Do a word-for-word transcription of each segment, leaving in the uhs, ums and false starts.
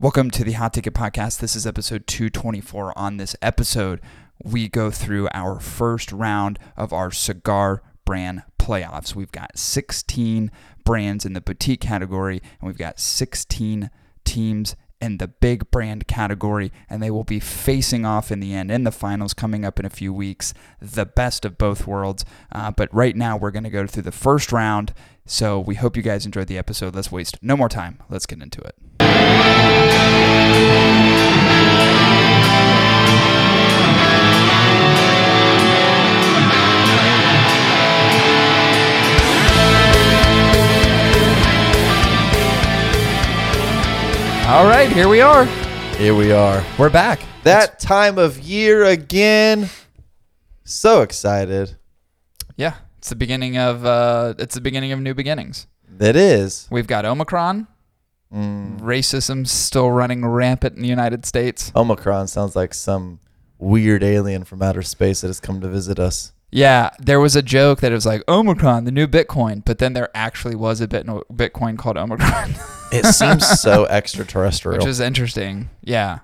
Welcome to the Hot Ticket Podcast. This is episode two twenty-four. On this episode, we go through our first round of our cigar brand playoffs. We've got sixteen brands in the boutique category, and we've got sixteen teams in the big brand category, and they will be facing off in the end in the finals coming up in a few weeks. The best of both worlds. Uh, but right now, we're going to go through the first round. So we hope you guys enjoyed the episode. Let's waste no more time. Let's get into it. All right, here we are. Here we are. We're back. That it's- time of year again. So excited. Yeah, it's the beginning of uh, it's the beginning of new beginnings. That is. We've got Omicron. Mm. Racism's still running rampant in the United States. Omicron sounds like some weird alien from outer space that has come to visit us. Yeah, there was a joke that it was like, Omicron, the new Bitcoin, but then there actually was a bit no Bitcoin called Omicron. It seems so extraterrestrial. Which is interesting. Yeah.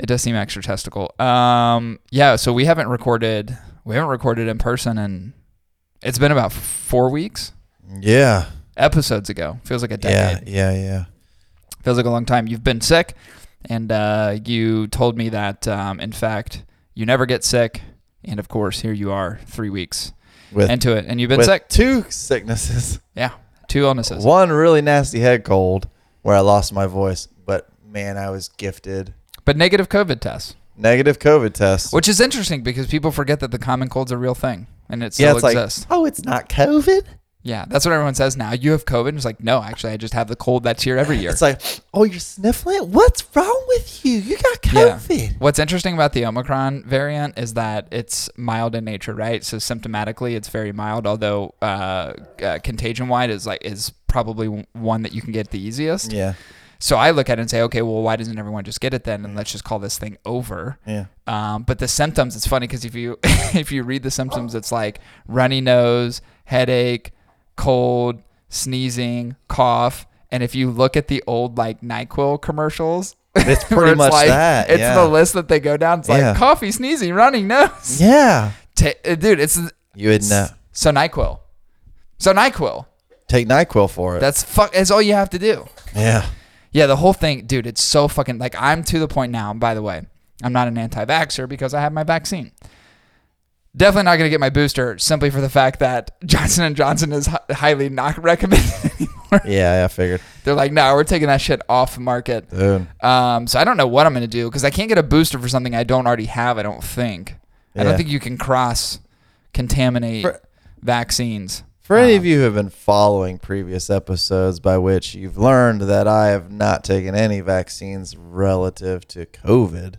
It does seem extra-testical. Um, yeah, so we haven't recorded, we haven't recorded in person, and it's been about four weeks. Yeah. Episodes ago. Feels like a decade. Yeah, yeah, yeah. Feels like a long time. You've been sick, and uh, you told me that, um, in fact, you never get sick, and of course, here you are three weeks with, into it, and you've been with sick. Two sicknesses. Yeah, two illnesses. One really nasty head cold where I lost my voice, but man, I was gifted. But negative COVID tests. Negative COVID tests. Which is interesting because people forget that the common cold's a real thing, and it still yeah, it's exists. Like, oh, it's not COVID? Yeah, that's what everyone says now. You have COVID? It's like, no, actually, I just have the cold that's here every year. It's like, oh, you're sniffling? What's wrong with you? You got COVID. Yeah. What's interesting about the Omicron variant is that it's mild in nature, right? So symptomatically, it's very mild, although uh, uh, contagion-wide is like is probably one that you can get the easiest. Yeah. So I look at it and say, okay, well, why doesn't everyone just get it then? And let's just call this thing over. Yeah. Um, but the symptoms, it's funny because if you if you read the symptoms, it's like runny nose, headache, cold, sneezing, cough, and if you look at the old like NyQuil commercials, it's pretty it's much like, that. It's yeah. the list that they go down. It's yeah. like coffee, sneezing, running nose. Yeah, Ta- dude, it's you would know. So NyQuil, so NyQuil. Take NyQuil for it. That's fuck. That's all you have to do. Yeah, yeah. The whole thing, dude. It's so fucking like I'm to the point now. By the way, I'm not an anti-vaxxer because I have my vaccine. Definitely not going to get my booster simply for the fact that Johnson and Johnson is highly not recommended anymore. Yeah, I figured. They're like, no, we're taking that shit off the market. Dude. Um, so I don't know what I'm going to do because I can't get a booster for something I don't already have, I don't think. Yeah. I don't think you can cross-contaminate for, vaccines. For um, any of you who have been following previous episodes by which you've learned that I have not taken any vaccines relative to COVID,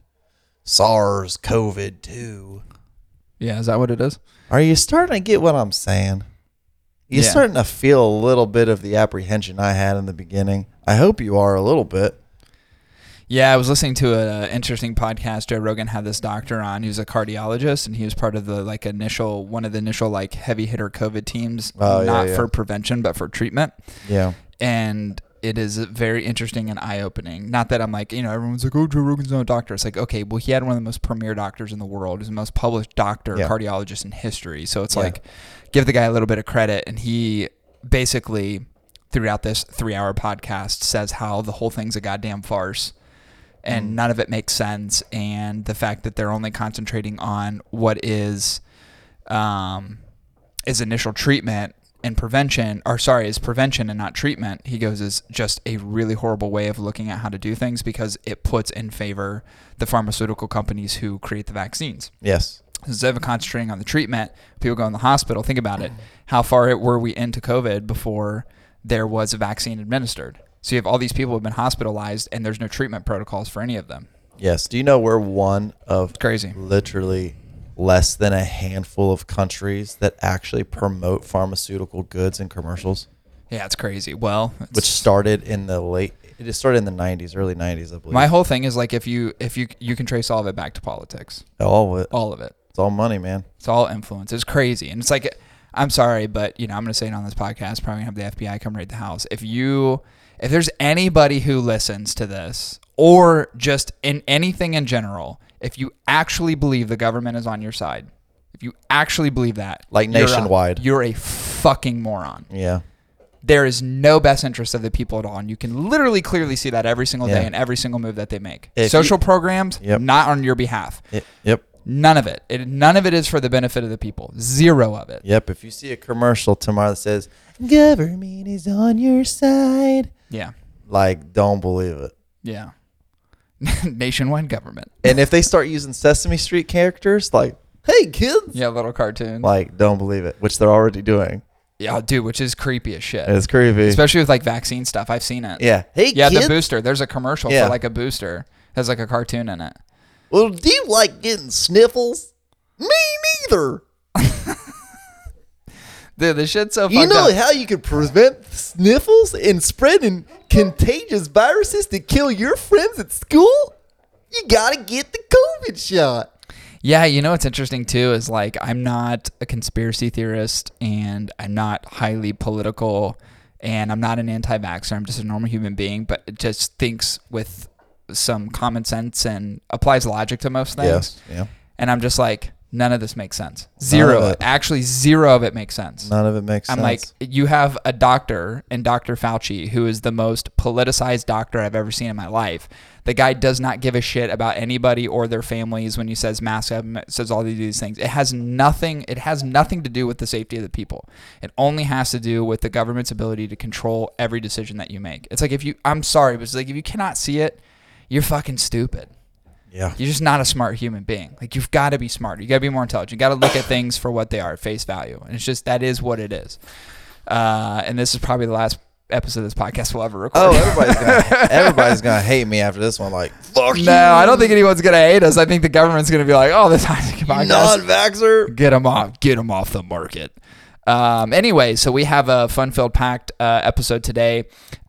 SARS, COVID two. Yeah, is that what it is? Are you starting to get what I'm saying? You're yeah. starting to feel a little bit of the apprehension I had in the beginning. I hope you are a little bit. Yeah, I was listening to an interesting podcast. Joe Rogan had this doctor on who's a cardiologist, and he was part of the like initial one of the initial like heavy hitter COVID teams, oh, not yeah, yeah. for prevention but for treatment. Yeah, and it is very interesting and eye-opening. Not that I'm like, you know, everyone's like, oh, Joe Rogan's not a doctor. It's like, okay, well, he had one of the most premier doctors in the world. He's the most published doctor, yeah. cardiologist in history. So it's yeah. like, give the guy a little bit of credit. And he basically, throughout this three-hour podcast, says how the whole thing's a goddamn farce. And mm. none of it makes sense. And the fact that they're only concentrating on what is um, is initial treatment and prevention, or sorry, is prevention and not treatment, he goes, is just a really horrible way of looking at how to do things because it puts in favor the pharmaceutical companies who create the vaccines. Yes. Instead of concentrating on the treatment, people go in the hospital. Think about it. How far were we into COVID before there was a vaccine administered? So you have all these people who have been hospitalized and there's no treatment protocols for any of them. Yes. Do you know we're one of it's crazy literally less than a handful of countries that actually promote pharmaceutical goods and commercials? Yeah, it's crazy. Well, it's, which started in the late, it started in the nineties, early nineties, I believe. My whole thing is like if you if you you can trace all of it back to politics. All of it. All of it. It's all money, man. It's all influence. It's crazy. And it's like, I'm sorry, but you know, I'm going to say it on this podcast, probably have the F B I come raid the house. If you if there's anybody who listens to this or just in anything in general, if you actually believe the government is on your side, if you actually believe that, like nationwide, you're a, you're a fucking moron. Yeah. There is no best interest of the people at all. And you can literally clearly see that every single yeah. day and every single move that they make. If Social you, programs, yep. not on your behalf. It, yep. None of it. it. None of it is for the benefit of the people. Zero of it. Yep. If you see a commercial tomorrow that says, government is on your side. Yeah. Like, don't believe it. Yeah. Nationwide government. And if they start using Sesame Street characters, like, hey, kids. Yeah, little cartoon. Like, don't believe it, which they're already doing. Yeah, dude, which is creepy as shit. It's creepy. Especially with, like, vaccine stuff. I've seen it. Yeah. Hey, yeah, kid. The booster. There's a commercial yeah. for, like, a booster. It has, like, a cartoon in it. Well, do you like getting sniffles? Me neither. Dude, the shit's so fucked up. You know how you can prevent sniffles and spreading contagious viruses to kill your friends at school? You gotta get the COVID shot. Yeah, you know what's interesting too is, like, I'm not a conspiracy theorist and I'm not highly political and I'm not an anti-vaxxer. I'm just a normal human being, but it just thinks with some common sense and applies logic to most things. Yeah, yeah. And I'm just like, none of this makes sense. Zero. Of it. Actually, zero of it makes sense. None of it makes I'm sense. I'm like, you have a doctor and Doctor Fauci, who is the most politicized doctor I've ever seen in my life. The guy does not give a shit about anybody or their families when he says mask up, says all these things. It has nothing. It has nothing to do with the safety of the people. It only has to do with the government's ability to control every decision that you make. It's like, if you, I'm sorry, but it's like, if you cannot see it, you're fucking stupid. Yeah. You're just not a smart human being. Like, you've got to be smarter. You got to be more intelligent. You got to look at things for what they are, face value. And it's just, that is what it is. Uh, and this is probably the last episode of this podcast we'll ever record. Oh, everybody's gonna, everybody's gonna hate me after this one. Like, fuck no, you. No, I don't think anyone's gonna hate us. I think the government's gonna be like, oh, this podcast. Non-vaxxer. Get them off. Get them off the market. Um, anyway, so we have a fun-filled packed uh, episode today.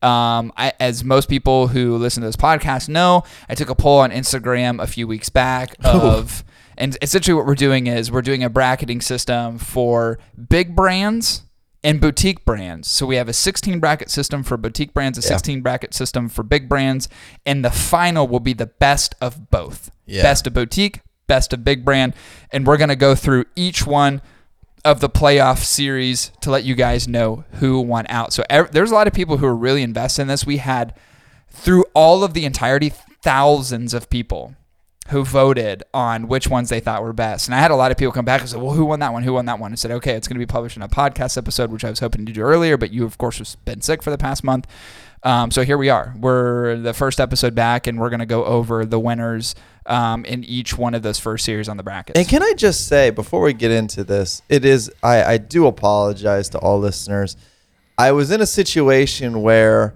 Um, I, as most people who listen to this podcast know, I took a poll on Instagram a few weeks back of, and essentially what we're doing is we're doing a bracketing system for big brands and boutique brands. So we have a sixteen bracket system for boutique brands, a yeah. sixteen bracket system for big brands, and the final will be the best of both. Yeah. Best of boutique, best of big brand, and we're going to go through each one of the playoff series to let you guys know who won out. So ev- there's a lot of people who are really invested in this. We had, through all of the entirety, thousands of people who voted on which ones they thought were best. And I had a lot of people come back and say, well, who won that one? Who won that one? And said, okay, it's going to be published in a podcast episode, which I was hoping to do earlier, but you, of course, have been sick for the past month. Um, so here we are. We're the first episode back, and we're going to go over the winners Um, in each one of those first series on the brackets. And can I just say, before we get into this, it is, I, I do apologize to all listeners. I was in a situation where,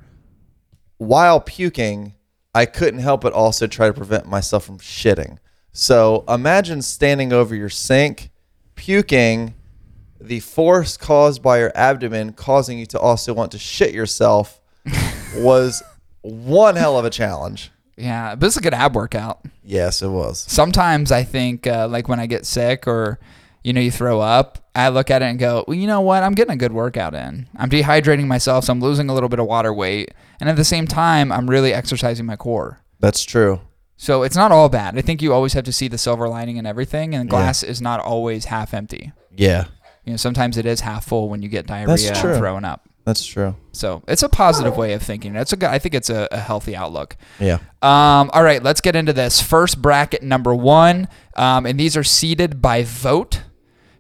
while puking, I couldn't help but also try to prevent myself from shitting. So imagine standing over your sink, puking, the force caused by your abdomen causing you to also want to shit yourself was one hell of a challenge. Yeah, but it's a good ab workout. Yes, it was. Sometimes I think, uh, like when I get sick or, you know, you throw up, I look at it and go, well, you know what? I'm getting a good workout in. I'm dehydrating myself, so I'm losing a little bit of water weight. And at the same time, I'm really exercising my core. That's true. So it's not all bad. I think you always have to see the silver lining in everything, and glass yeah. is not always half empty. Yeah. You know, sometimes it is half full when you get diarrhea and throwing up. That's true. So it's a positive way of thinking. That's a good, I think it's a, a healthy outlook. Yeah. Um, all right, let's get into this. First bracket, number one, um, and these are seeded by vote.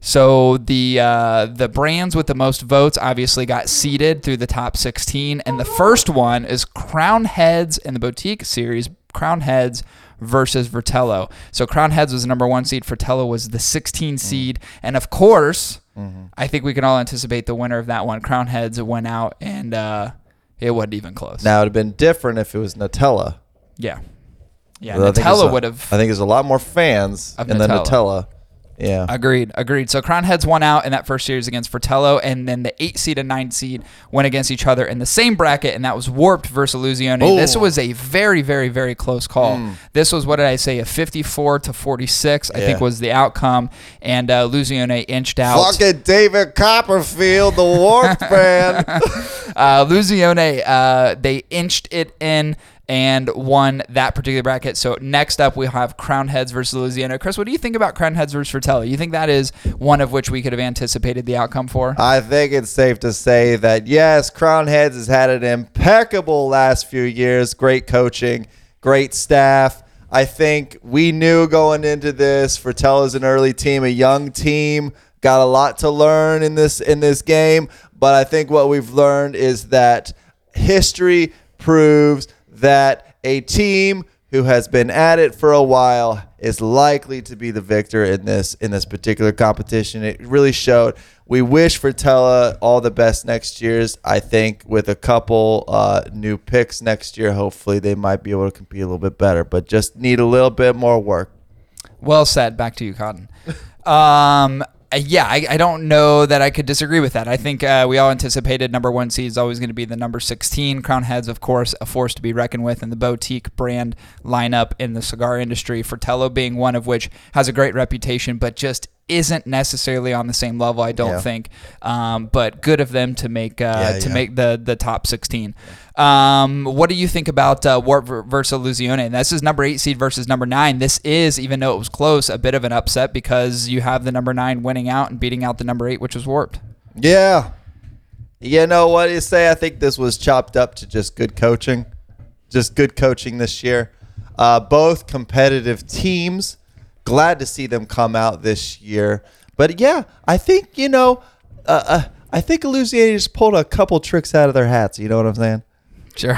So the uh, the brands with the most votes obviously got seeded through the top sixteen, and the first one is Crown Heads in the boutique series, Crown Heads versus Vertello. So Crown Heads was the number one seed. Vertello was the sixteen seed, and of course, mm-hmm. I think we can all anticipate the winner of that one. Crown Heads went out, and uh, it wasn't even close. Now, it would have been different if it was Nutella. Yeah. Yeah, well, Nutella would have. I think there's a lot more fans in Nutella. the Nutella Yeah. Agreed. Agreed. So Crown Heads won out in that first series against Vertello, and then the eight seed and nine seed went against each other in the same bracket, and that was Warped versus Illusione. Oh. This was a very, very, very close call. Mm. This was, what did I say, a fifty-four to forty-six, I yeah. think was the outcome, and uh, Illusione inched out. Fucking David Copperfield, the Warped fan. uh, Illusione, uh, they inched it in and won that particular bracket. So next up, we have Crown Heads versus Illusione. Chris, what do you think about Crown Heads versus Vertello? You think that is one of which we could have anticipated the outcome for? I think it's safe to say that, yes, Crown Heads has had an impeccable last few years. Great coaching, great staff. I think we knew going into this, Vertello's an early team, a young team, got a lot to learn in this in this game. But I think what we've learned is that history proves that a team who has been at it for a while is likely to be the victor in this in this particular competition. It really showed. We wish Vertello all the best next year's. I think with a couple uh, new picks next year, hopefully they might be able to compete a little bit better, but just need a little bit more work. Well said. Back to you, Cotton. Um, Yeah, I, I don't know that I could disagree with that. I think uh, we all anticipated number one seed is always going to be the number sixteen. Crown Heads, of course, a force to be reckoned with in the boutique brand lineup in the cigar industry. Vertello being one of which has a great reputation, but just isn't necessarily on the same level, I don't yeah. think. Um, but good of them to make uh, yeah, to yeah. make the the top sixteen. Um, what do you think about uh, Warped versus Illusione? And this is number eight seed versus number nine. This is, even though it was close, a bit of an upset because you have the number nine winning out and beating out the number eight, which was Warped. Yeah. You know what you say? I think this was chopped up to just good coaching. Just good coaching this year. Uh, both competitive teams. Glad to see them come out this year. But, yeah, I think, you know, uh, uh, I think Illusione just pulled a couple tricks out of their hats. You know what I'm saying? Sure.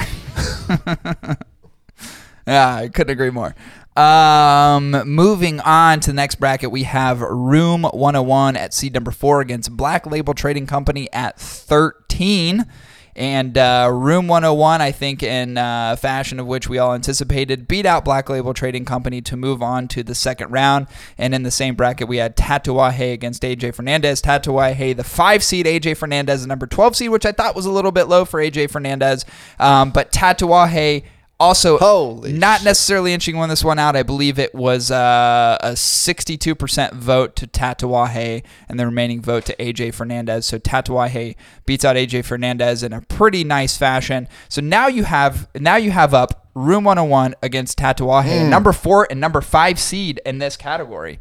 Yeah, I couldn't agree more. Um, moving on to the next bracket, we have Room one oh one at seed number four against Black Label Trading Company at thirteen. And uh, Room one oh one, I think, in uh, fashion of which we all anticipated, beat out Black Label Trading Company to move on to the second round. And in the same bracket, we had Tatuaje against A J Fernandez. Tatuaje, the five seed, A J Fernandez, the number twelve seed, which I thought was a little bit low for A J Fernandez. Um, but Tatuaje also Holy not shit. necessarily inching on this one out. I believe it was uh, a sixty-two percent vote to Tatuaje and the remaining vote to A J Fernandez. So Tatuaje beats out A J Fernandez in a pretty nice fashion. So now you have now you have up Room one oh one against Tatuaje, mm. number four and number five seed in this category.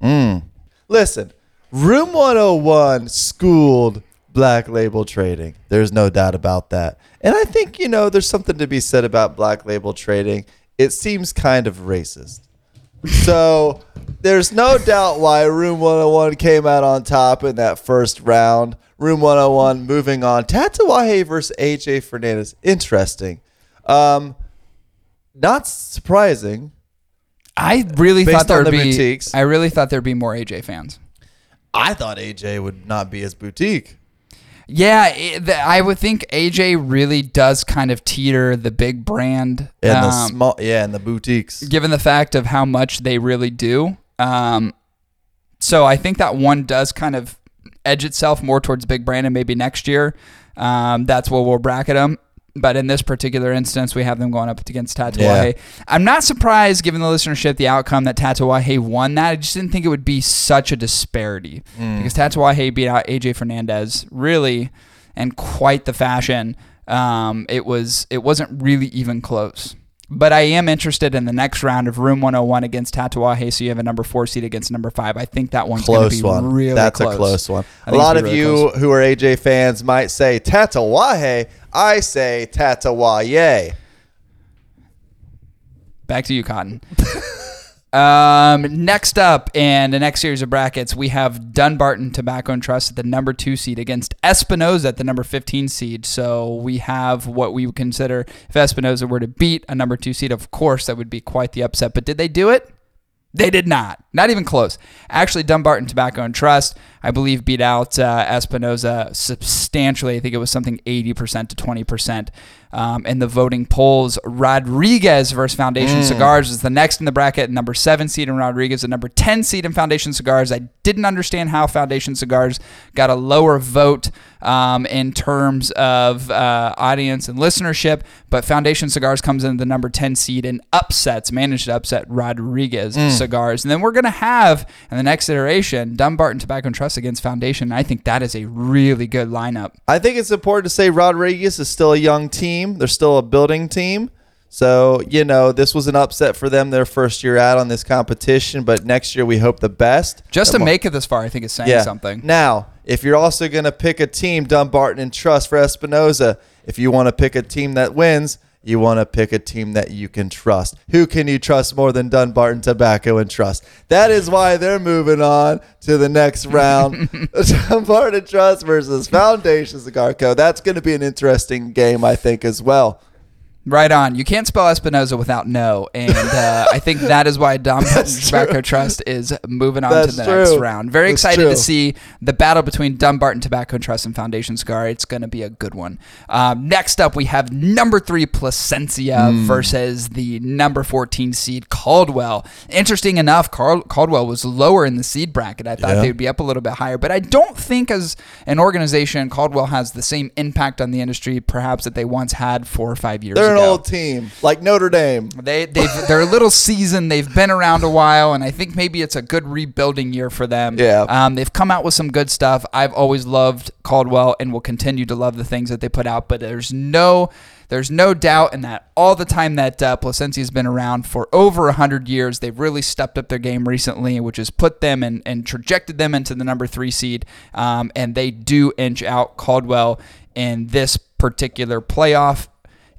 Mm. Listen, Room one oh one schooled Black Label Trading. There's no doubt about that. And I think, you know, there's something to be said about Black Label Trading. It seems kind of racist. So there's no doubt why Room one oh one came out on top in that first round. Room one oh one moving on. Tatuaje versus A J Fernandez. Interesting. Um, not surprising. I really thought there'd the be boutiques. I really thought there'd be more A J fans. I thought A J would not be as boutique. Yeah, it, the, I would think A J really does kind of teeter the big brand. And um, the small, yeah, and the boutiques. Given the fact of how much they really do. Um, so I think that one does kind of edge itself more towards big brand, and maybe next year um, that's where we'll bracket them. But in this particular instance, we have them going up against Tatuaje. Yeah. I'm not surprised, given the listenership, the outcome that Tatuaje won that. I just didn't think it would be such a disparity mm. because Tatuaje beat out A J Fernandez really in quite the fashion. Um, it was it wasn't really even close. But I am interested in the next round of Room one oh one against Tatuaje. So you have a number four seed against number five. I think that one's going to be one. really That's close. That's a close one. A lot of really you close. who are A J fans might say Tatuaje. I say Tatuaje. Back to you, Cotton. Um, next up in the next series of brackets, we have Dunbarton Tobacco and Trust at the number two seed against Espinosa at the number fifteen seed. So we have what we would consider, if Espinosa were to beat a number two seed, of course, that would be quite the upset. But did they do it? They did not. Not even close. Actually, Dunbarton Tobacco and Trust I believe beat out uh, Espinosa substantially. I think it was something eighty percent to twenty percent. Um, in the voting polls, Rodriguez versus Foundation mm. Cigars is the next in the bracket, number seven seed, and Rodriguez the number ten seed in Foundation Cigars. I didn't understand how Foundation Cigars got a lower vote um, in terms of uh, audience and listenership, but Foundation Cigars comes in the number ten seed and upsets, managed to upset Rodriguez mm. Cigars. And then we're going to have, in the next iteration, Dunbarton Tobacco and Trust against Foundation. I think that is a really good lineup. I think it's important to say Rodriguez is still a young team. They're still a building team. So, you know, this was an upset for them, their first year out on this competition. But next year, we hope the best. Just to make it this far, I think, is saying yeah. something. Now, if you're also going to pick a team, Dunbarton and Trust for Espinosa, if you want to pick a team that wins, you want to pick a team that you can trust. Who can you trust more than Dunbarton Tobacco and Trust? That is why they're moving on to the next round. Dunbarton Trust versus Foundation Cigar Co. That's going to be an interesting game, I think, as well. Right on. You can't spell Espinosa without no, and uh, I think that is why Dunbarton Tobacco true. Trust is moving on That's to the true. next round. Very That's excited true. to see the battle between Dunbarton Tobacco and Trust and Foundation Cigar. It's going to be a good one. Um, next up, we have number three Plasencia mm. versus the number fourteen seed Caldwell. Interesting enough, Carl- Caldwell was lower in the seed bracket. I thought yeah. they would be up a little bit higher, but I don't think as an organization, Caldwell has the same impact on the industry perhaps that they once had four or five years They're ago. Old team like Notre Dame. They they they're a little seasoned. They've been around a while, and I think maybe it's a good rebuilding year for them. Yeah, um, they've come out with some good stuff. I've always loved Caldwell, and will continue to love the things that they put out. But there's no there's no doubt in that all the time that uh, Plasencia has been around for over a hundred years, they've really stepped up their game recently, which has put them and and trajected them into the number three seed. Um, and they do inch out Caldwell in this particular playoff.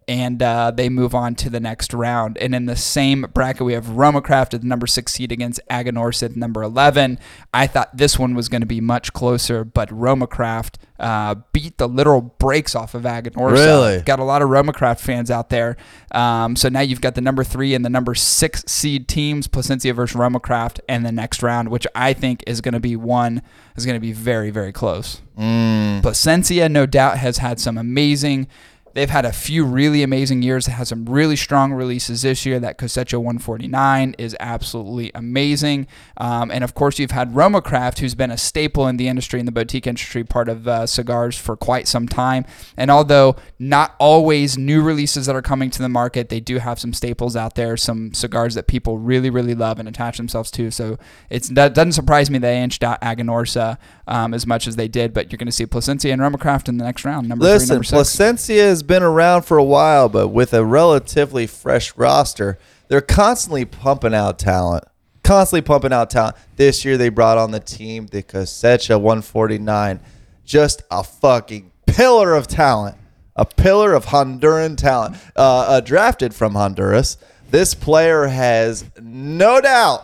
And uh, they move on to the next round. And in the same bracket, we have RoMa Craft at the number six seed against Aganorsa at number eleven. I thought this one was going to be much closer, but RoMa Craft uh, beat the literal brakes off of Aganorsa. Really? Got a lot of RoMa Craft fans out there. Um, so now you've got the number three and the number six seed teams, Plasencia versus RoMa Craft, and the next round, which I think is going to be one, is going to be very, very close. Mm. Plasencia, no doubt, has had some amazing... They've had a few really amazing years. It has some really strong releases this year. That Cosecha one forty-nine is absolutely amazing. Um, and, of course, you've had RoMa Craft, who's been a staple in the industry, in the boutique industry, part of uh, cigars for quite some time. And although not always new releases that are coming to the market, they do have some staples out there, some cigars that people really, really love and attach themselves to. So it's, that doesn't surprise me they inched out Aganorsa um, as much as they did. But you're going to see Plasencia and RoMa Craft in the next round, number Listen, three, number six. Plasencia is been around for a while, but with a relatively fresh roster, they're constantly pumping out talent. Constantly pumping out talent. This year they brought on the team, the Cosecha one forty-nine. Just a fucking pillar of talent. A pillar of Honduran talent. Uh, uh, drafted from Honduras. This player has no doubt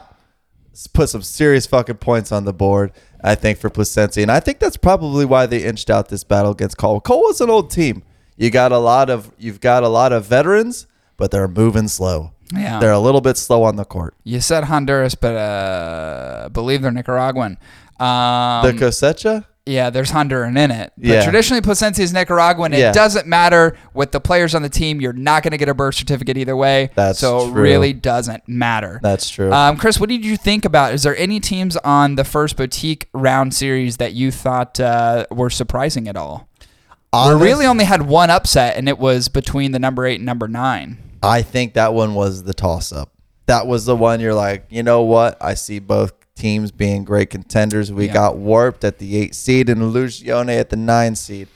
put some serious fucking points on the board, I think, for Plasencia. And I think that's probably why they inched out this battle against Caldwell. Caldwell's an old team. You got a lot of you've got a lot of veterans, but they're moving slow. Yeah, they're a little bit slow on the court. You said Honduras, but uh, I believe they're Nicaraguan. Um, the Cosecha. Yeah, there's Honduran in it. But yeah. Traditionally, Plasencia is Nicaraguan. It yeah. doesn't matter with the players on the team. You're not going to get a birth certificate either way. That's so true. It really doesn't matter. That's true. Um, Chris, what did you think about? Is there any teams on the first boutique round series that you thought uh, were surprising at all? We really only had one upset, and it was between the number eight and number nine. I think that one was the toss-up. That was the one you're like, you know what? I see both teams being great contenders. We yeah. got Warped at the eight seed and Illusione at the nine seed.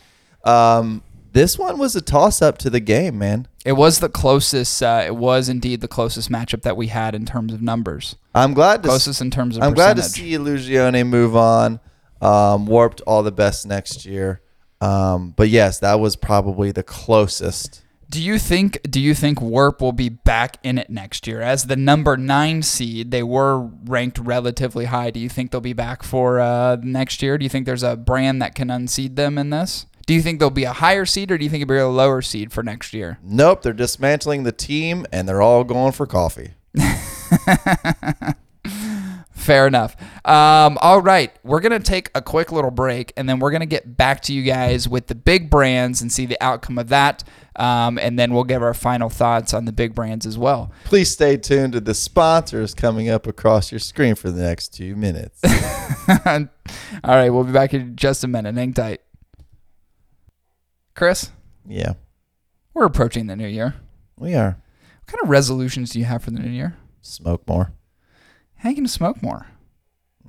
Um, this one was a toss-up to the game, man. It was the closest. Uh, it was indeed the closest matchup that we had in terms of numbers. I'm glad to closest s- in terms of. I'm percentage. glad to see Illusione move on. Um, Warped, all the best next year. Um, but yes, that was probably the closest. Do you think? Do you think Warp will be back in it next year as the number nine seed? They were ranked relatively high. Do you think they'll be back for uh, next year? Do you think there's a brand that can unseed them in this? Do you think they'll be a higher seed, or do you think it'll be a lower seed for next year? Nope, they're dismantling the team, and they're all going for coffee. Fair enough. Um, all right. We're going to take a quick little break, and then we're going to get back to you guys with the big brands and see the outcome of that. Um, and then we'll give our final thoughts on the big brands as well. Please stay tuned to the sponsors coming up across your screen for the next two minutes. All right. We'll be back in just a minute. Hang tight. Chris? Yeah. We're approaching the new year. We are. What kind of resolutions do you have for the new year? Smoke more. How are you going to smoke more?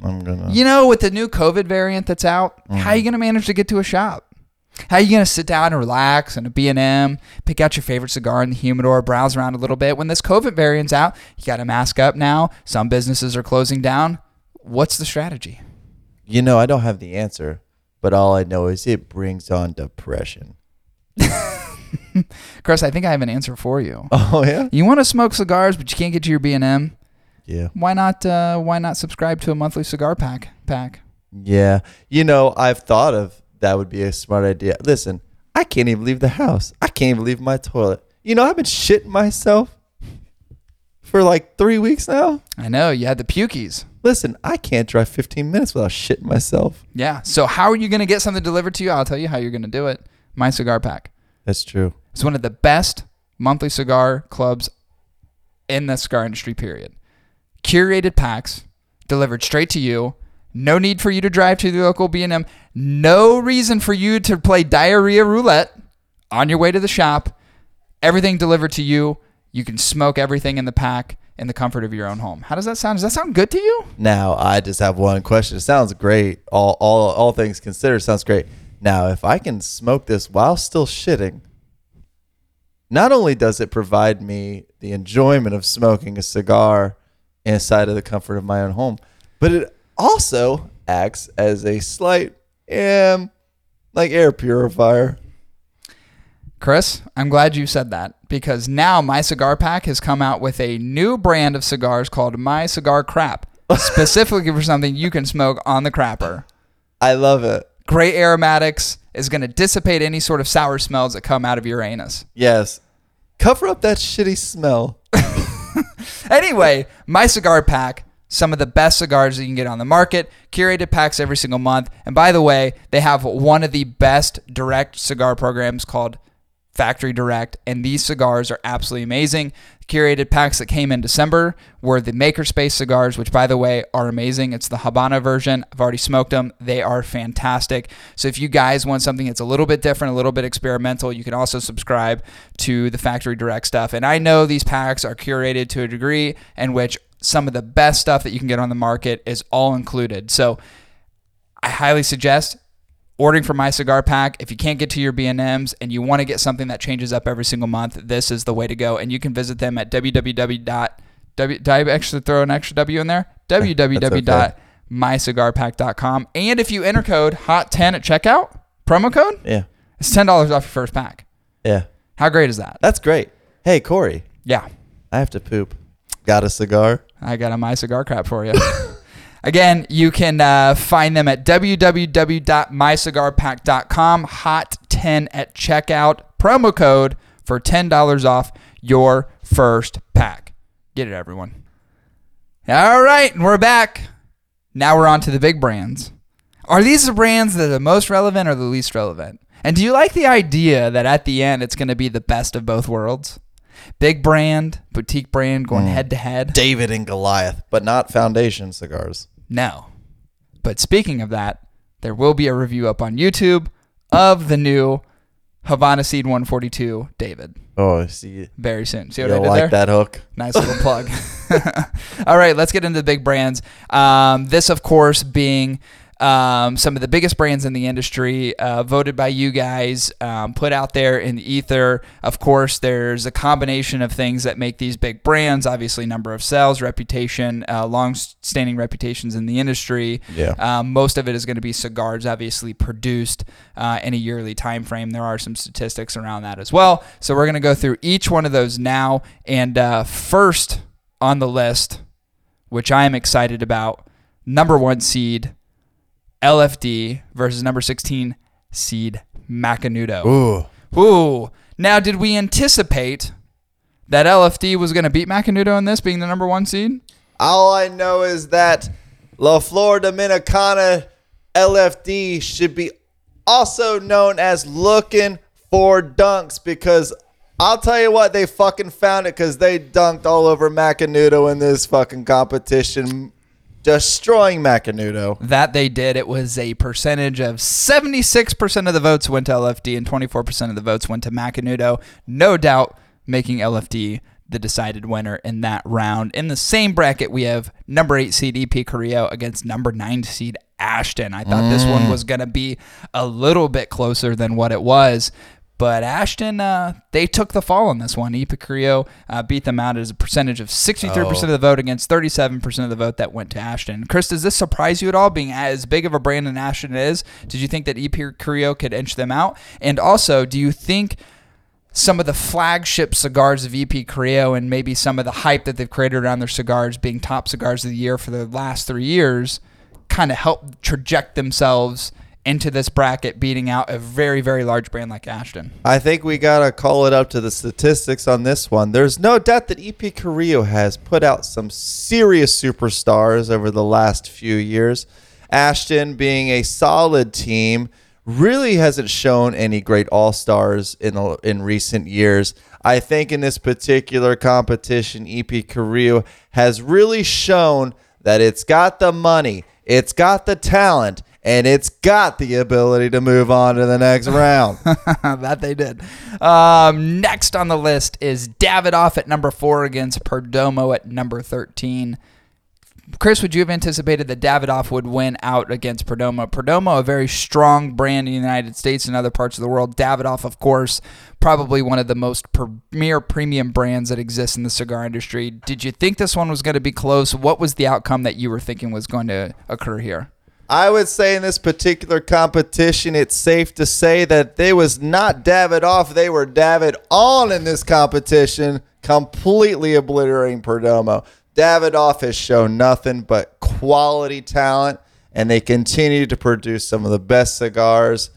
I'm gonna. You know, with the new COVID variant that's out, mm-hmm. how are you going to manage to get to a shop? How are you going to sit down and relax in a B and M, pick out your favorite cigar in the humidor, browse around a little bit? When this COVID variant's out, you got to mask up now. Some businesses are closing down. What's the strategy? You know, I don't have the answer, but all I know is it brings on depression. Chris, I think I have an answer for you. Oh, yeah? You want to smoke cigars, but you can't get to your B and M? Yeah. Why not uh, why not subscribe to a monthly cigar pack pack? Yeah. You know, I've thought of that would be a smart idea. Listen, I can't even leave the house. I can't even leave my toilet. You know, I've been shitting myself for like three weeks now. I know. You had the pukies. Listen, I can't drive fifteen minutes without shitting myself. Yeah. So how are you going to get something delivered to you? I'll tell you how you're going to do it. My Cigar Pack. That's true. It's one of the best monthly cigar clubs in the cigar industry, period. Curated packs delivered straight to you. No need for you to drive to the local B and M. No reason for you to play diarrhea roulette on your way to the shop. Everything delivered to you. You can smoke everything in the pack in the comfort of your own home. How does that sound? Does that sound good to you? Now, I just have one question. It sounds great. All, all, all things considered, sounds great. Now, if I can smoke this while still shitting, not only does it provide me the enjoyment of smoking a cigar inside of the comfort of my own home, but it also acts as a slight, um, like air purifier. Chris, I'm glad you said that, because now My Cigar Pack has come out with a new brand of cigars called My Cigar Crap, specifically for something you can smoke on the crapper. I love it. Great aromatics is going to dissipate any sort of sour smells that come out of your anus. Yes. Cover up that shitty smell. Anyway, My Cigar Pack, some of the best cigars you can get on the market, curated packs every single month. And by the way, they have one of the best direct cigar programs called Factory Direct, and these cigars are absolutely amazing. The curated packs that came in December were the Makerspace cigars, which, by the way, are amazing. It's the Habana version. I've already smoked them. They are fantastic. So if you guys want something that's a little bit different, a little bit experimental, you can also subscribe to the Factory Direct stuff. And I know these packs are curated to a degree in which some of the best stuff that you can get on the market is all included. So I highly suggest ordering from My Cigar Pack. If you can't get to your B and M's and you want to get something that changes up every single month, this is the way to go. And you can visit them at www. Did I actually throw an extra W in there? www dot my cigar pack dot com. And if you enter code hot ten at checkout, promo code, yeah, it's ten dollars off your first pack. Yeah. How great is that? That's great. Hey, Corey. Yeah. I have to poop. Got a cigar? I got a My Cigar Crap for you. Again, you can uh, find them at www dot my cigar pack dot com, hot ten at checkout, promo code for ten dollars off your first pack. Get it, everyone. All right, and we're back. Now we're on to the big brands. Are these the brands that are the most relevant or the least relevant? And do you like the idea that at the end it's going to be the best of both worlds? Big brand, boutique brand, going head-to-head. David and Goliath, but not Foundation Cigars. No. But speaking of that, there will be a review up on YouTube of the new Havana Seed one forty-two David. Oh, see. Very soon. See what I did there? You like that hook. Nice little plug. All right, let's get into the big brands. Um, this, of course, being... Um, some of the biggest brands in the industry, uh, voted by you guys, um, put out there in the ether. Of course, there's a combination of things that make these big brands. Obviously, number of sales, reputation, uh, long-standing reputations in the industry. Yeah. Um, most of it is going to be cigars, obviously, produced uh, in a yearly time frame. There are some statistics around that as well. So we're going to go through each one of those now. And uh, first on the list, which I am excited about, number one seed, L F D versus number sixteen seed Macanudo. Ooh. Ooh. Now, did we anticipate that L F D was going to beat Macanudo in this, being the number one seed? All I know is that La Flor Dominicana L F D should be also known as Looking for Dunks, because I'll tell you what, they fucking found it, because they dunked all over Macanudo in this fucking competition, destroying Macanudo. That they did. It was a percentage of seventy-six percent of the votes went to L F D and twenty-four percent of the votes went to Macanudo. No doubt making L F D the decided winner in that round. In the same bracket, we have number eight seed E P. Carrillo against number nine seed Ashton. I thought mm. this one was going to be a little bit closer than what it was, but Ashton, uh, they took the fall on this one. E P. Carrillo uh, beat them out as a percentage of sixty-three percent oh. of the vote against thirty-seven percent of the vote that went to Ashton. Chris, does this surprise you at all, being as big of a brand as Ashton is? Did you think that E P. Carrillo could inch them out? And also, do you think some of the flagship cigars of E P. Carrillo and maybe some of the hype that they've created around their cigars being top cigars of the year for the last three years kind of helped traject themselves into this bracket, beating out a very, very large brand like Ashton? I think we got to call it up to the statistics on this one. There's no doubt that E P. Carrillo has put out some serious superstars over the last few years. Ashton, being a solid team, really hasn't shown any great all-stars in the, in recent years. I think in this particular competition, E P. Carrillo has really shown that it's got the money, it's got the talent, and it's got the ability to move on to the next round. That they did. Um, next on the list is Davidoff at number four against Perdomo at number thirteen. Chris, would you have anticipated that Davidoff would win out against Perdomo? Perdomo, a very strong brand in the United States and other parts of the world. Davidoff, of course, probably one of the most premier premium brands that exists in the cigar industry. Did you think this one was going to be close? What was the outcome that you were thinking was going to occur here? I would say in this particular competition, it's safe to say that they was not Davidoff. They were David on in this competition, completely obliterating Perdomo. Davidoff has shown nothing but quality talent, and they continue to produce some of the best cigars.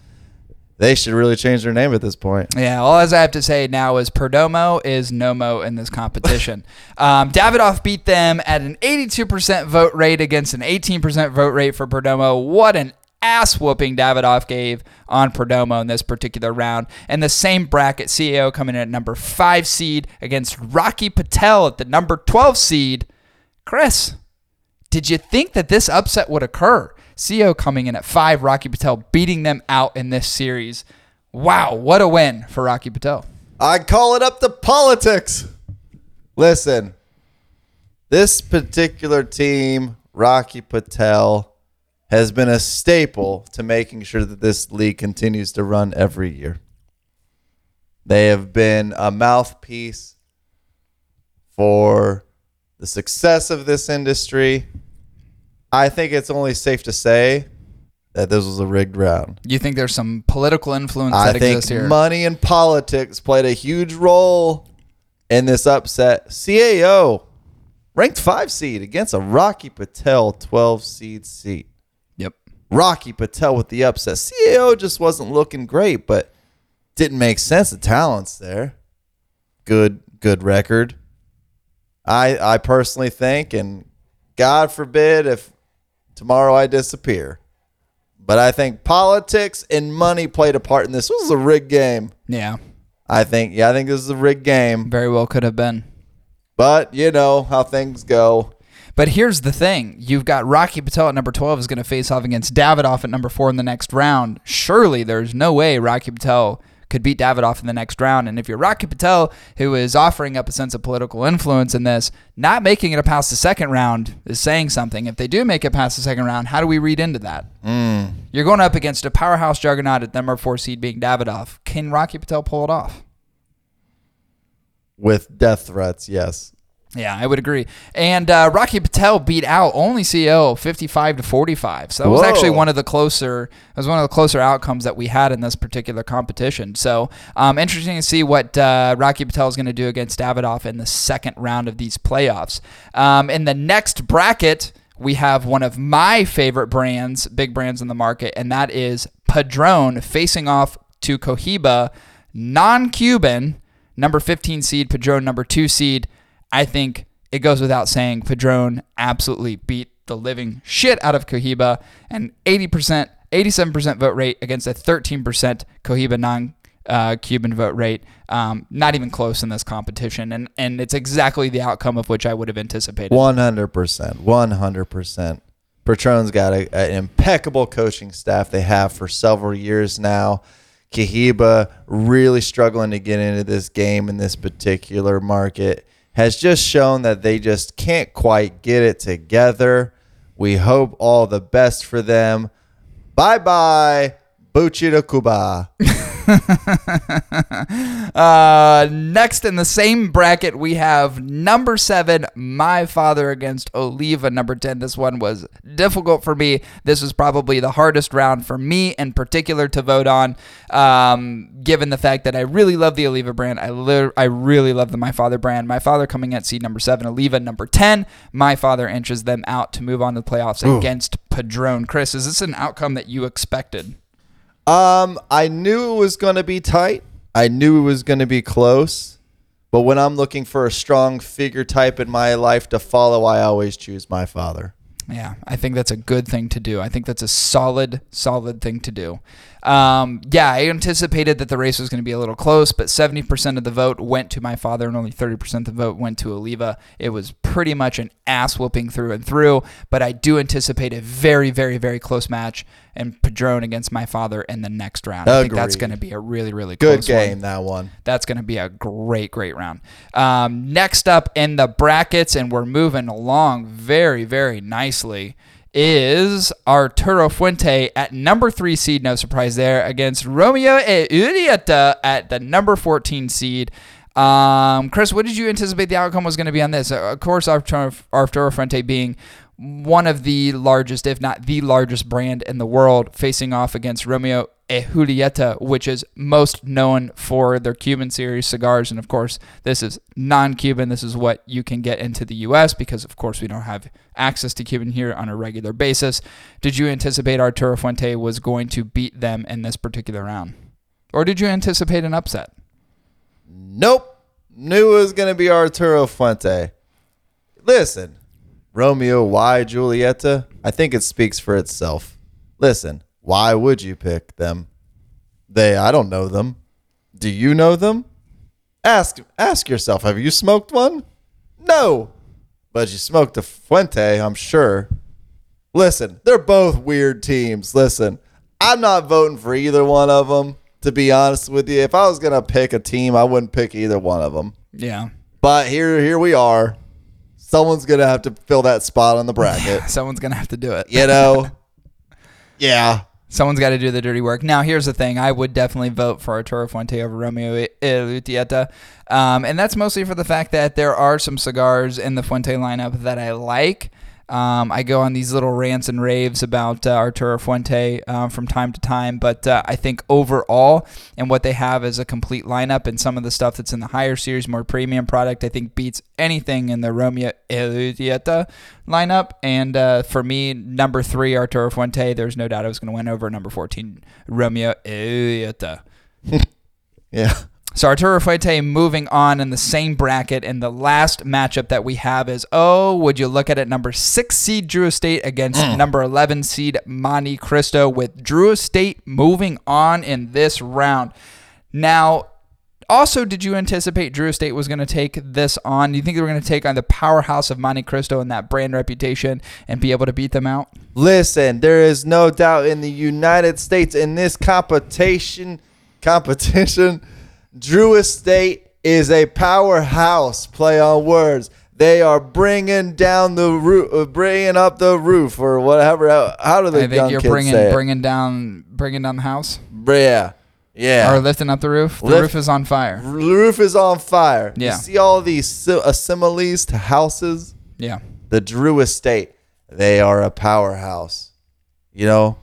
They should really change their name at this point. Yeah, all I have to say now is Perdomo is Nomo in this competition. um, Davidoff beat them at an eighty-two percent vote rate against an eighteen percent vote rate for Perdomo. What an ass whooping Davidoff gave on Perdomo in this particular round. And the same bracket, C A O coming in at number five seed against Rocky Patel at the number twelve seed. Chris, did you think that this upset would occur? C A O coming in at five, Rocky Patel beating them out in this series. Wow, what a win for Rocky Patel. I call it up to politics. Listen, this particular team, Rocky Patel, has been a staple to making sure that this league continues to run every year. They have been a mouthpiece for the success of this industry. I think it's only safe to say that this was a rigged round. You think there's some political influence that exists here? I think money and politics played a huge role in this upset. C A O, ranked five seed against a Rocky Patel twelve seed seat. Rocky Patel with the upset. C A O just wasn't looking great, but didn't make sense. The talent's there. Good, good record. I I personally think, and God forbid if tomorrow I disappear, but I think politics and money played a part in this. This was a rigged game. Yeah. I think, yeah, I think this is a rigged game. Very well could have been. But you know how things go. But here's the thing. You've got Rocky Patel at number twelve is going to face off against Davidoff at number four in the next round. Surely there's no way Rocky Patel could beat Davidoff in the next round. And if you're Rocky Patel, who is offering up a sense of political influence in this, not making it past the second round is saying something. If they do make it past the second round, how do we read into that? Mm. You're going up against a powerhouse juggernaut at number four seed being Davidoff. Can Rocky Patel pull it off? With death threats, yes. Yeah, I would agree. And uh, Rocky Patel beat out only C O fifty-five to forty-five. So that Whoa. was actually one of the closer. It was one of the closer outcomes that we had in this particular competition. So um, interesting to see what uh, Rocky Patel is going to do against Davidoff in the second round of these playoffs. Um, in the next bracket, we have one of my favorite brands, big brands in the market, and that is Padron facing off to Cohiba, non-Cuban, number fifteen seed, Padron number two seed. I think it goes without saying Padron absolutely beat the living shit out of Cohiba, and eighty percent, eighty-seven percent vote rate against a thirteen percent Cohiba non uh, Cuban vote rate. Um, not even close in this competition. And, and it's exactly the outcome of which I would have anticipated. one hundred percent, one hundred percent. Patron's got a, an impeccable coaching staff they have for several years now. Cohiba really struggling to get into this game in this particular market. Has just shown that they just can't quite get it together. We hope all the best for them. Bye-bye. Bucci de Cuba. uh, next in the same bracket, we have number seven, My Father against Oliva. Number ten, this one was difficult for me. This was probably the hardest round for me in particular to vote on, um, given the fact that I really love the Oliva brand. I, li- I really love the My Father brand. My Father coming at seed number seven, Oliva number ten. My Father inches them out to move on to the playoffs Ooh. against Padron. Chris, is this an outcome that you expected? Um, I knew it was going to be tight. I knew it was going to be close. But when I'm looking for a strong figure type in my life to follow, I always choose My Father. Yeah, I think that's a good thing to do. I think that's a solid, solid thing to do. Um, yeah, I anticipated that the race was going to be a little close, but seventy percent of the vote went to My Father and only thirty percent of the vote went to Oliva. It was pretty much an ass whooping through and through, but I do anticipate a very, very, very close match and Padron against My Father in the next round. Agreed. I think that's going to be a really, really good close game, one. That one. That's going to be a great, great round. Um, next up in the brackets, and we're moving along very, very nicely, is Arturo Fuente at number three seed, no surprise there, against Romeo y Julieta at the number fourteen seed. Um, Chris, what did you anticipate the outcome was going to be on this? Of course, Arturo, Arturo Fuente being one of the largest, if not the largest brand in the world, facing off against Romeo y Julieta, which is most known for their Cuban series cigars. And of course, this is non-Cuban. This is what you can get into the U S because of course we don't have access to Cuban here on a regular basis. Did you anticipate Arturo Fuente was going to beat them in this particular round? Or did you anticipate an upset? Nope. Knew it was going to be Arturo Fuente. Listen. Romeo y Julieta, I think it speaks for itself. Listen, why would you pick them? They, I don't know them. Do you know them? Ask ask yourself, have you smoked one? No. But you smoked a Fuente, I'm sure. Listen, they're both weird teams. Listen, I'm not voting for either one of them, to be honest with you. If I was going to pick a team, I wouldn't pick either one of them. Yeah. But here, here we are. Someone's going to have to fill that spot on the bracket. Yeah, someone's going to have to do it. You know? Yeah. Someone's got to do the dirty work. Now, here's the thing. I would definitely vote for Arturo Fuente over Romeo y Julieta. Um, and that's mostly for the fact that there are some cigars in the Fuente lineup that I like. Um, I go on these little rants and raves about uh, Arturo Fuente uh, from time to time, but uh, I think overall and what they have is a complete lineup, and some of the stuff that's in the higher series, more premium product, I think beats anything in the Romeo y Julieta lineup. And uh, for me, number three, Arturo Fuente, there's no doubt I was going to win over number fourteen, Romeo y Julieta. Yeah. So Arturo Fuente moving on in the same bracket, and the last matchup that we have is, oh, would you look at it, number six seed Drew Estate against mm. number eleven seed Montecristo, with Drew Estate moving on in this round. Now, also, did you anticipate Drew Estate was going to take this on? Do you think they were going to take on the powerhouse of Montecristo and that brand reputation and be able to beat them out? Listen, there is no doubt in the United States in this competition, competition, Drew Estate is a powerhouse. Play on words. They are bringing down the roof, bringing up the roof, or whatever. How, how do the I young think you're kids bringing, say it? Bringing down, bringing down the house. Yeah, yeah. Or lifting up the roof. The Lift, roof is on fire. The roof is on fire. Yeah. You see all these similes to houses. Yeah. The Drew Estate. They are a powerhouse. You know,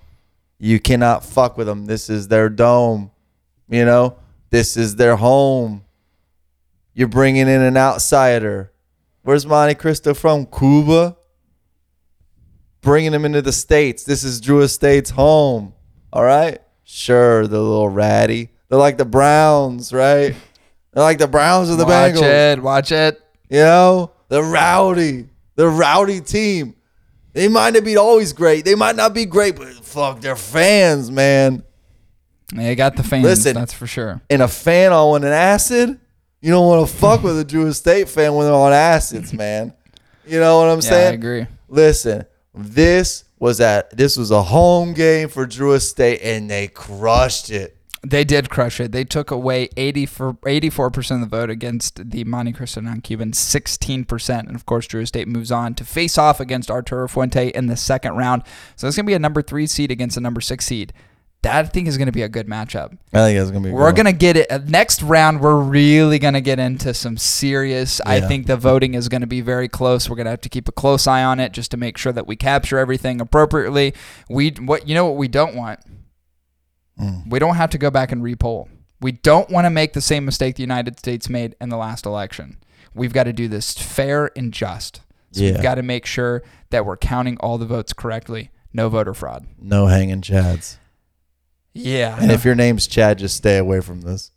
you cannot fuck with them. This is their dome. You know. This is their home. You're bringing in an outsider. Where's Montecristo from? Cuba? Bringing him into the States. This is Drew Estate's home. All right? Sure, the little ratty. They're like the Browns, right? They're like the Browns of the watch Bengals. Watch it. Watch it. You know? They're rowdy. They're a rowdy team. They might not be always great. They might not be great, but fuck, they're fans, man. They got the fans. Listen, that's for sure. And a fan on an acid, you don't want to fuck with a Drew Estate fan when they're on acids, man. You know what I'm yeah, saying? I agree. Listen, this was at this was a home game for Drew Estate, and they crushed it. They did crush it. They took away eighty-four percent of the vote against the Monte Cristo non-Cuban, sixteen percent. And, of course, Drew Estate moves on to face off against Arturo Fuente in the second round. So it's going to be a number three seed against a number six seed. That, I think, is going to be a good matchup. I think it's going to be a good We're going to get it. Next round, we're really going to get into some serious. Yeah. I think the voting is going to be very close. We're going to have to keep a close eye on it just to make sure that we capture everything appropriately. We what You know what we don't want? We don't have to go back and repoll. We don't want to make the same mistake the United States made in the last election. We've got to do this fair and just. So yeah. We've got to make sure that we're counting all the votes correctly. No voter fraud. No hanging chads. Yeah. And if your name's Chad, just stay away from this.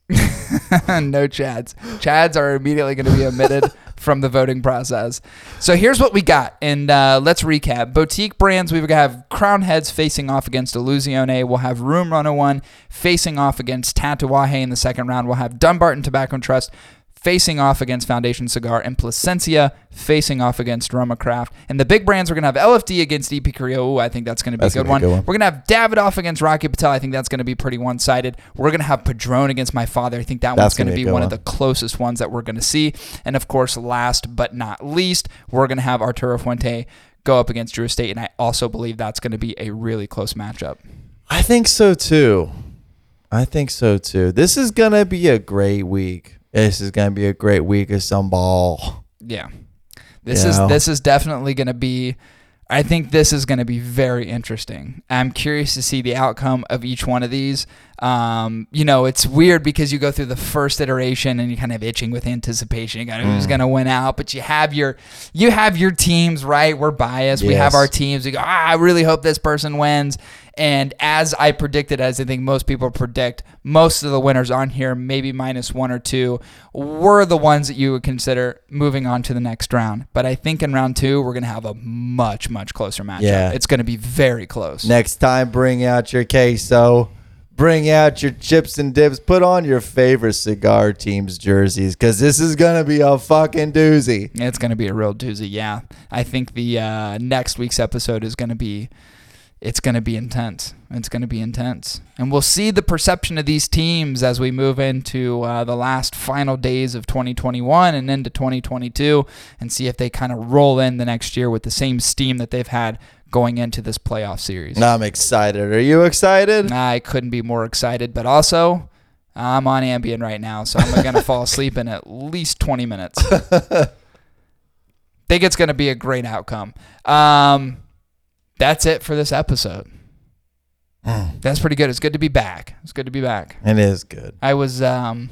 No chads. Chads are immediately going to be omitted from the voting process. So here's what we got, and uh, let's recap. Boutique brands, we've got have Crown Heads facing off against Illusione. We'll have Room one oh one facing off against Tatuaje in the second round. We'll have Dunbarton Tobacco and Trust facing off against Foundation Cigar, and Plasencia facing off against RoMa Craft. And the big brands, we're going to have L F D against E P. Carrillo. Ooh, I think that's going to be a good one. We're going to have Davidoff against Rocky Patel. I think that's going to be pretty one-sided. We're going to have Padron against My Father. I think that one's going to be one of the closest ones that we're going to see. And, of course, last but not least, we're going to have Arturo Fuente go up against Drew Estate, and I also believe that's going to be a really close matchup. I think so, too. I think so, too. This is going to be a great week. This is going to be a great week of some ball. Yeah. This you is know? This is definitely going to be, I think this is going to be very interesting. I'm curious to see the outcome of each one of these. Um, you know, it's weird because you go through the first iteration and you're kind of itching with anticipation. You got mm. who's going to win out, but you have your you have your teams, right? We're biased. Yes. We have our teams. We go, ah, I really hope this person wins. And as I predicted, as I think most people predict, most of the winners on here, maybe minus one or two, were the ones that you would consider moving on to the next round. But I think in round two, we're going to have a much, much closer matchup. Yeah. It's going to be very close. Next time, bring out your queso. Bring out your chips and dips. Put on your favorite cigar team's jerseys, because this is going to be a fucking doozy. It's going to be a real doozy, yeah. I think the uh, next week's episode is going to be... It's going to be intense. It's going to be intense. And we'll see the perception of these teams as we move into uh, the last final days of twenty twenty-one and into twenty twenty-two, and see if they kind of roll in the next year with the same steam that they've had going into this playoff series. I'm excited. Are you excited? I couldn't be more excited, but also I'm on Ambien right now, so I'm going to fall asleep in at least twenty minutes. I think it's going to be a great outcome. Um... That's it for this episode. Mm. That's pretty good. It's good to be back. It's good to be back. It is good. I was um,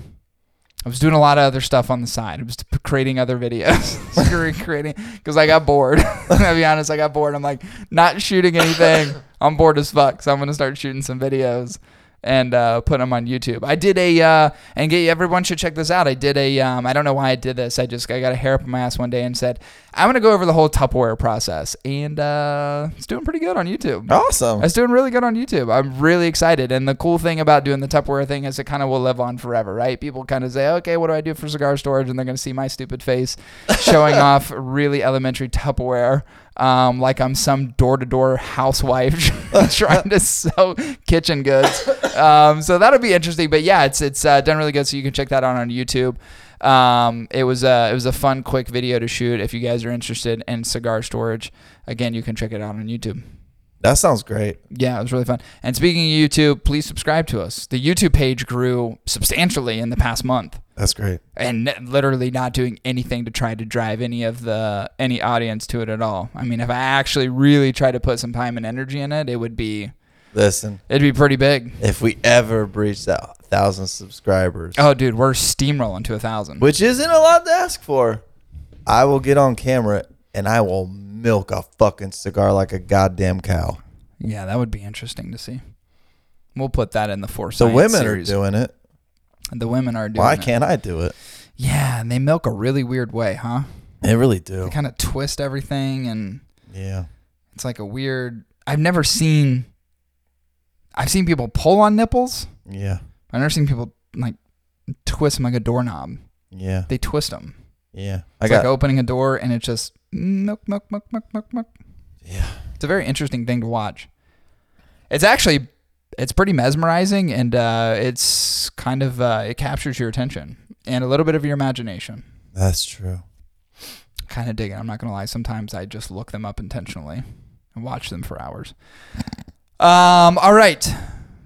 I was doing a lot of other stuff on the side. I was creating other videos. creating because I got bored. I'll be honest. I got bored. I'm like not shooting anything. I'm bored as fuck. So I'm gonna start shooting some videos and uh, put them on YouTube. I did a uh, and get, everyone should check this out. I did a um, I don't know why I did this. I just I got a hair up in my ass one day and said I'm gonna go over the whole Tupperware process, and uh, it's doing pretty good on YouTube. Awesome! It's doing really good on YouTube. I'm really excited, and the cool thing about doing the Tupperware thing is it kind of will live on forever, right? People kind of say, okay, what do I do for cigar storage, and they're gonna see my stupid face showing off really elementary Tupperware. Um, like I'm some door-to-door housewife trying to sell kitchen goods. Um, so that'll be interesting. But yeah, it's it's uh, done really good. So you can check that out on YouTube. Um, it was a it was a fun, quick video to shoot. If you guys are interested in cigar storage, again, you can check it out on YouTube. That sounds great. Yeah, it was really fun. And speaking of YouTube, please subscribe to us. The YouTube page grew substantially in the past month. That's great. And literally not doing anything to try to drive any of the any audience to it at all. I mean, if I actually really tried to put some time and energy in it, it would be Listen. It'd be pretty big. If we ever breach that one thousand subscribers. Oh, dude, we're steamrolling to one thousand. Which isn't a lot to ask for. I will get on camera and I will milk a fucking cigar like a goddamn cow. Yeah, that would be interesting to see. We'll put that in the four science series. The women are doing it. The women are doing it. Why can't I do it? Yeah, and they milk a really weird way, huh? They really do. They kind of twist everything and... Yeah. It's like a weird... I've never seen... I've seen people pull on nipples. Yeah. I've never seen people like twist them like a doorknob. Yeah. They twist them. Yeah. It's I got, like opening a door and it's just... Milk, milk, milk, milk, milk, milk. Yeah. It's a very interesting thing to watch. It's actually... It's pretty mesmerizing, and uh, it's kind of... Uh, it captures your attention and a little bit of your imagination. That's true. Kind of dig it. I'm not going to lie. Sometimes I just look them up intentionally and watch them for hours. Um, all right.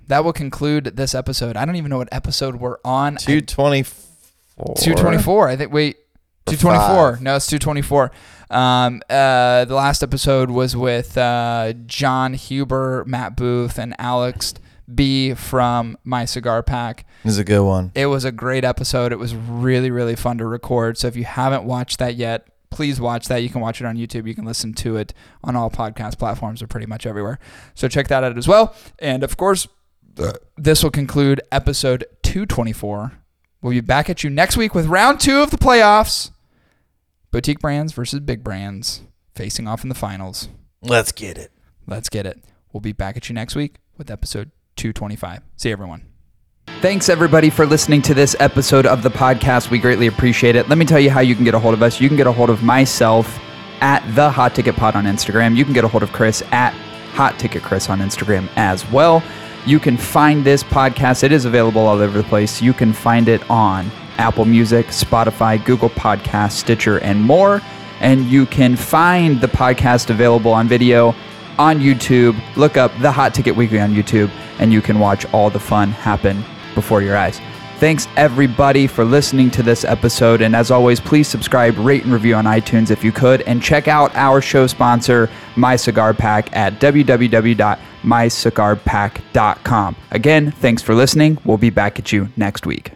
That will conclude this episode. I don't even know what episode we're on. two twenty-four two twenty-four I think. Wait. two twenty-four No, it's two twenty-four Um, uh, the last episode was with uh, John Huber, Matt Booth, and Alex B from My Cigar Pack. It was a good one. It was a great episode. It was really, really fun to record. So if you haven't watched that yet, please watch that. You can watch it on YouTube. You can listen to it on all podcast platforms or pretty much everywhere. So check that out as well. And of course, this will conclude episode two twenty-four We'll be back at you next week with round two of the playoffs. Boutique brands versus big brands facing off in the finals. Let's get it. Let's get it. We'll be back at you next week with episode two twenty-five See everyone. Thanks, everybody, for listening to this episode of the podcast. We greatly appreciate it. Let me tell you how you can get a hold of us. You can get a hold of myself at The Hot Ticket Pod on Instagram. You can get a hold of Chris at Hot Ticket Chris on Instagram as well. You can find this podcast. It is available all over the place. You can find it on Apple Music, Spotify, Google Podcasts, Stitcher, and more. And you can find the podcast available on video on YouTube. Look up The Hot Ticket Weekly on YouTube, and you can watch all the fun happen before your eyes. Thanks, everybody, for listening to this episode. And as always, please subscribe, rate, and review on iTunes if you could. And check out our show sponsor, My Cigar Pack, at w w w dot my cigar pack dot com Again, thanks for listening. We'll be back at you next week.